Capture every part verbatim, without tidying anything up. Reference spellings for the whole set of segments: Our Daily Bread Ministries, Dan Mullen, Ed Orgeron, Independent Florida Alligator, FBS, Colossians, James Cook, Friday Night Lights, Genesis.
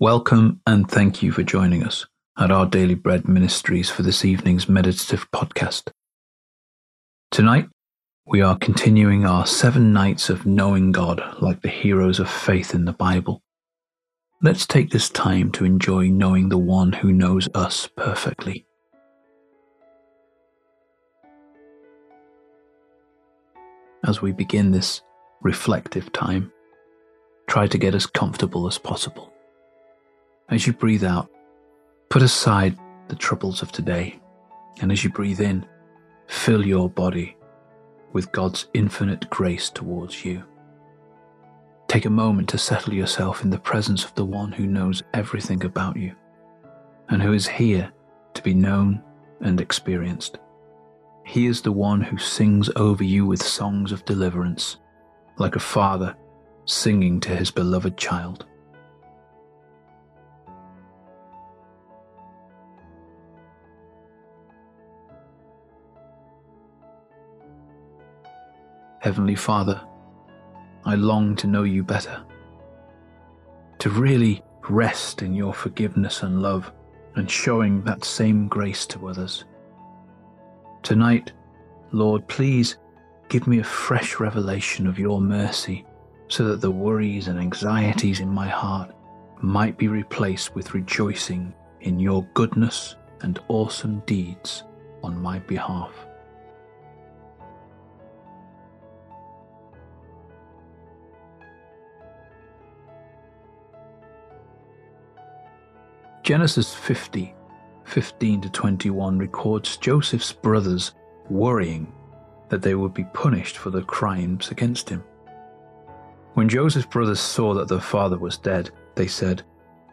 Welcome and thank you for joining us at Our Daily Bread Ministries for this evening's meditative podcast. Tonight, we are continuing our seven nights of knowing God like the heroes of faith in the Bible. Let's take this time to enjoy knowing the one who knows us perfectly. As we begin this reflective time, try to get as comfortable as possible. As you breathe out, put aside the troubles of today, and as you breathe in, fill your body with God's infinite grace towards you. Take a moment to settle yourself in the presence of the one who knows everything about you, and who is here to be known and experienced. He is the one who sings over you with songs of deliverance, like a father singing to his beloved child. Heavenly Father, I long to know you better, to really rest in your forgiveness and love and showing that same grace to others. Tonight, Lord, please give me a fresh revelation of your mercy so that the worries and anxieties in my heart might be replaced with rejoicing in your goodness and awesome deeds on my behalf. Genesis fifty, fifteen to twenty-one records Joseph's brothers worrying that they would be punished for their crimes against him. When Joseph's brothers saw that their father was dead, they said,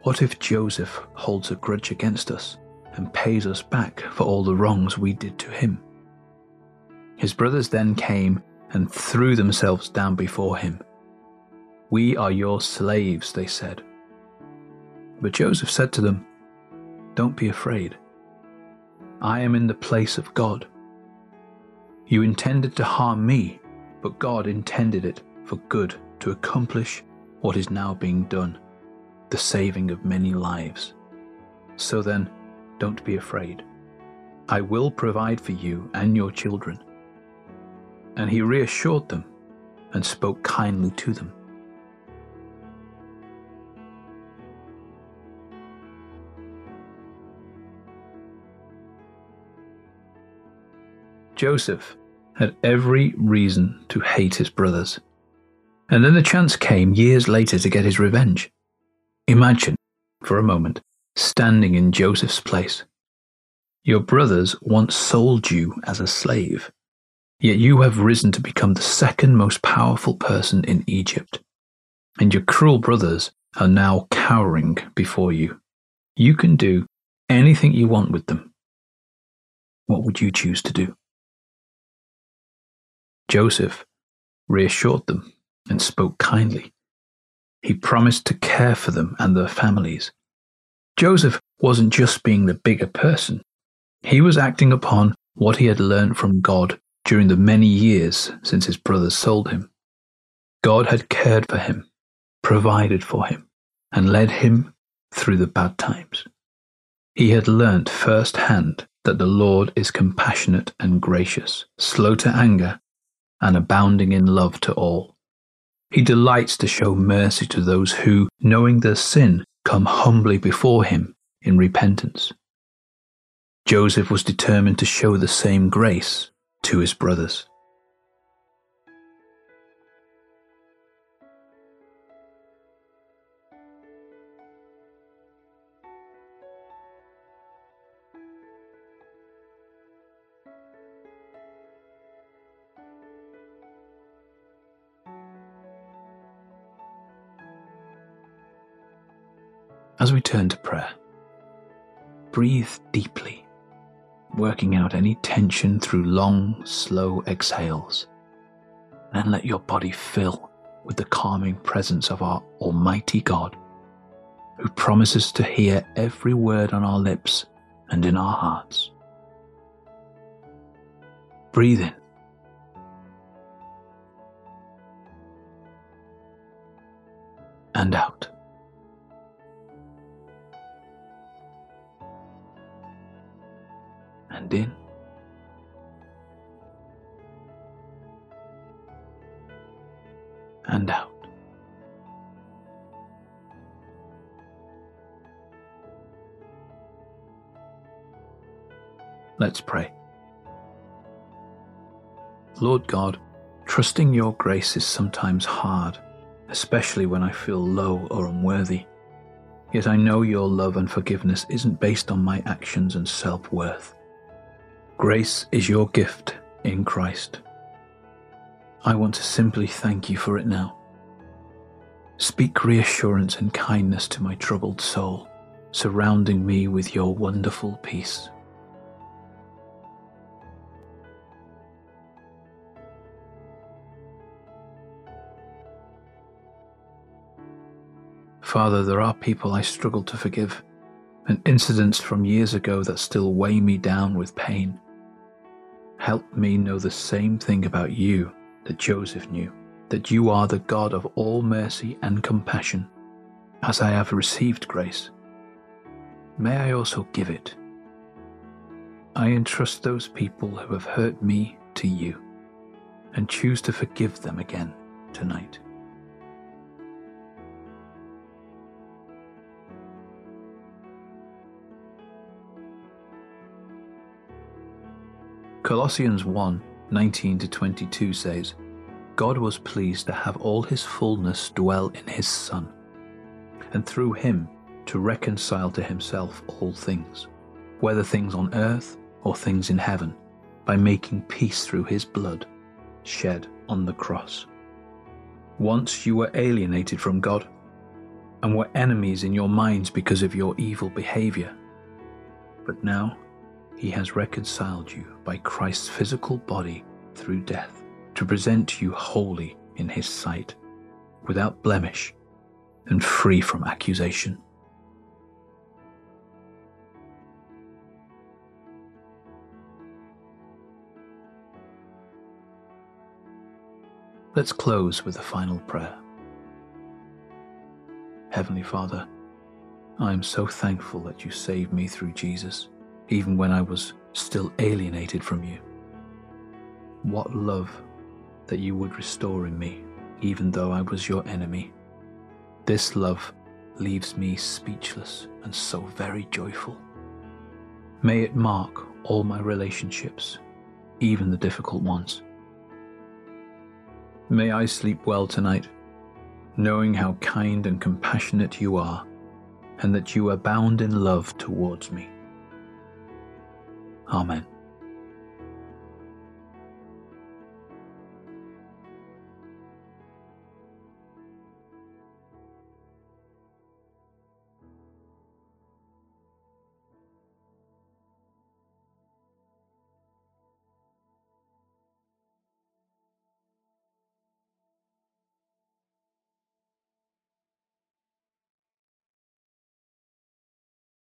"What if Joseph holds a grudge against us and pays us back for all the wrongs we did to him?" His brothers then came and threw themselves down before him. "We are your slaves," they said. But Joseph said to them, "Don't be afraid. I am in the place of God. You intended to harm me, but God intended it for good to accomplish what is now being done, the saving of many lives. So then, don't be afraid. I will provide for you and your children." And he reassured them and spoke kindly to them. Joseph had every reason to hate his brothers. And then the chance came years later to get his revenge. Imagine, for a moment, standing in Joseph's place. Your brothers once sold you as a slave, yet you have risen to become the second most powerful person in Egypt. And your cruel brothers are now cowering before you. You can do anything you want with them. What would you choose to do? Joseph reassured them and spoke kindly. He promised to care for them and their families. Joseph wasn't just being the bigger person. He was acting upon what he had learned from God during the many years since his brothers sold him. God had cared for him, provided for him, and led him through the bad times. He had learnt firsthand that the Lord is compassionate and gracious, slow to anger, and abounding in love to all. He delights to show mercy to those who, knowing their sin, come humbly before him in repentance. Joseph was determined to show the same grace to his brothers. As we turn to prayer, breathe deeply, working out any tension through long, slow exhales. Then let your body fill with the calming presence of our Almighty God, who promises to hear every word on our lips and in our hearts. Breathe in. And out. and then and out. Let's pray. Lord God, trusting your grace is sometimes hard, especially when I feel low or unworthy. Yet I know your love and forgiveness isn't based on my actions and self-worth. Grace is your gift in Christ. I want to simply thank you for it now. Speak reassurance and kindness to my troubled soul, surrounding me with your wonderful peace. Father, there are people I struggle to forgive, and incidents from years ago that still weigh me down with pain. Help me know the same thing about you that Joseph knew, that you are the God of all mercy and compassion. As I have received grace, may I also give it. I entrust those people who have hurt me to you, and choose to forgive them again tonight. Colossians one, nineteen to twenty-two says, God was pleased to have all his fullness dwell in his Son, and through him to reconcile to himself all things, whether things on earth or things in heaven, by making peace through his blood shed on the cross. Once you were alienated from God and were enemies in your minds because of your evil behavior, but now he has reconciled you by Christ's physical body through death, to present you holy in his sight, without blemish and free from accusation. Let's close with a final prayer. Heavenly Father, I am so thankful that you saved me through Jesus, even when I was still alienated from you. What love that you would restore in me, even though I was your enemy. This love leaves me speechless and so very joyful. May it mark all my relationships, even the difficult ones. May I sleep well tonight, knowing how kind and compassionate you are, and that you abound in love towards me. Amen.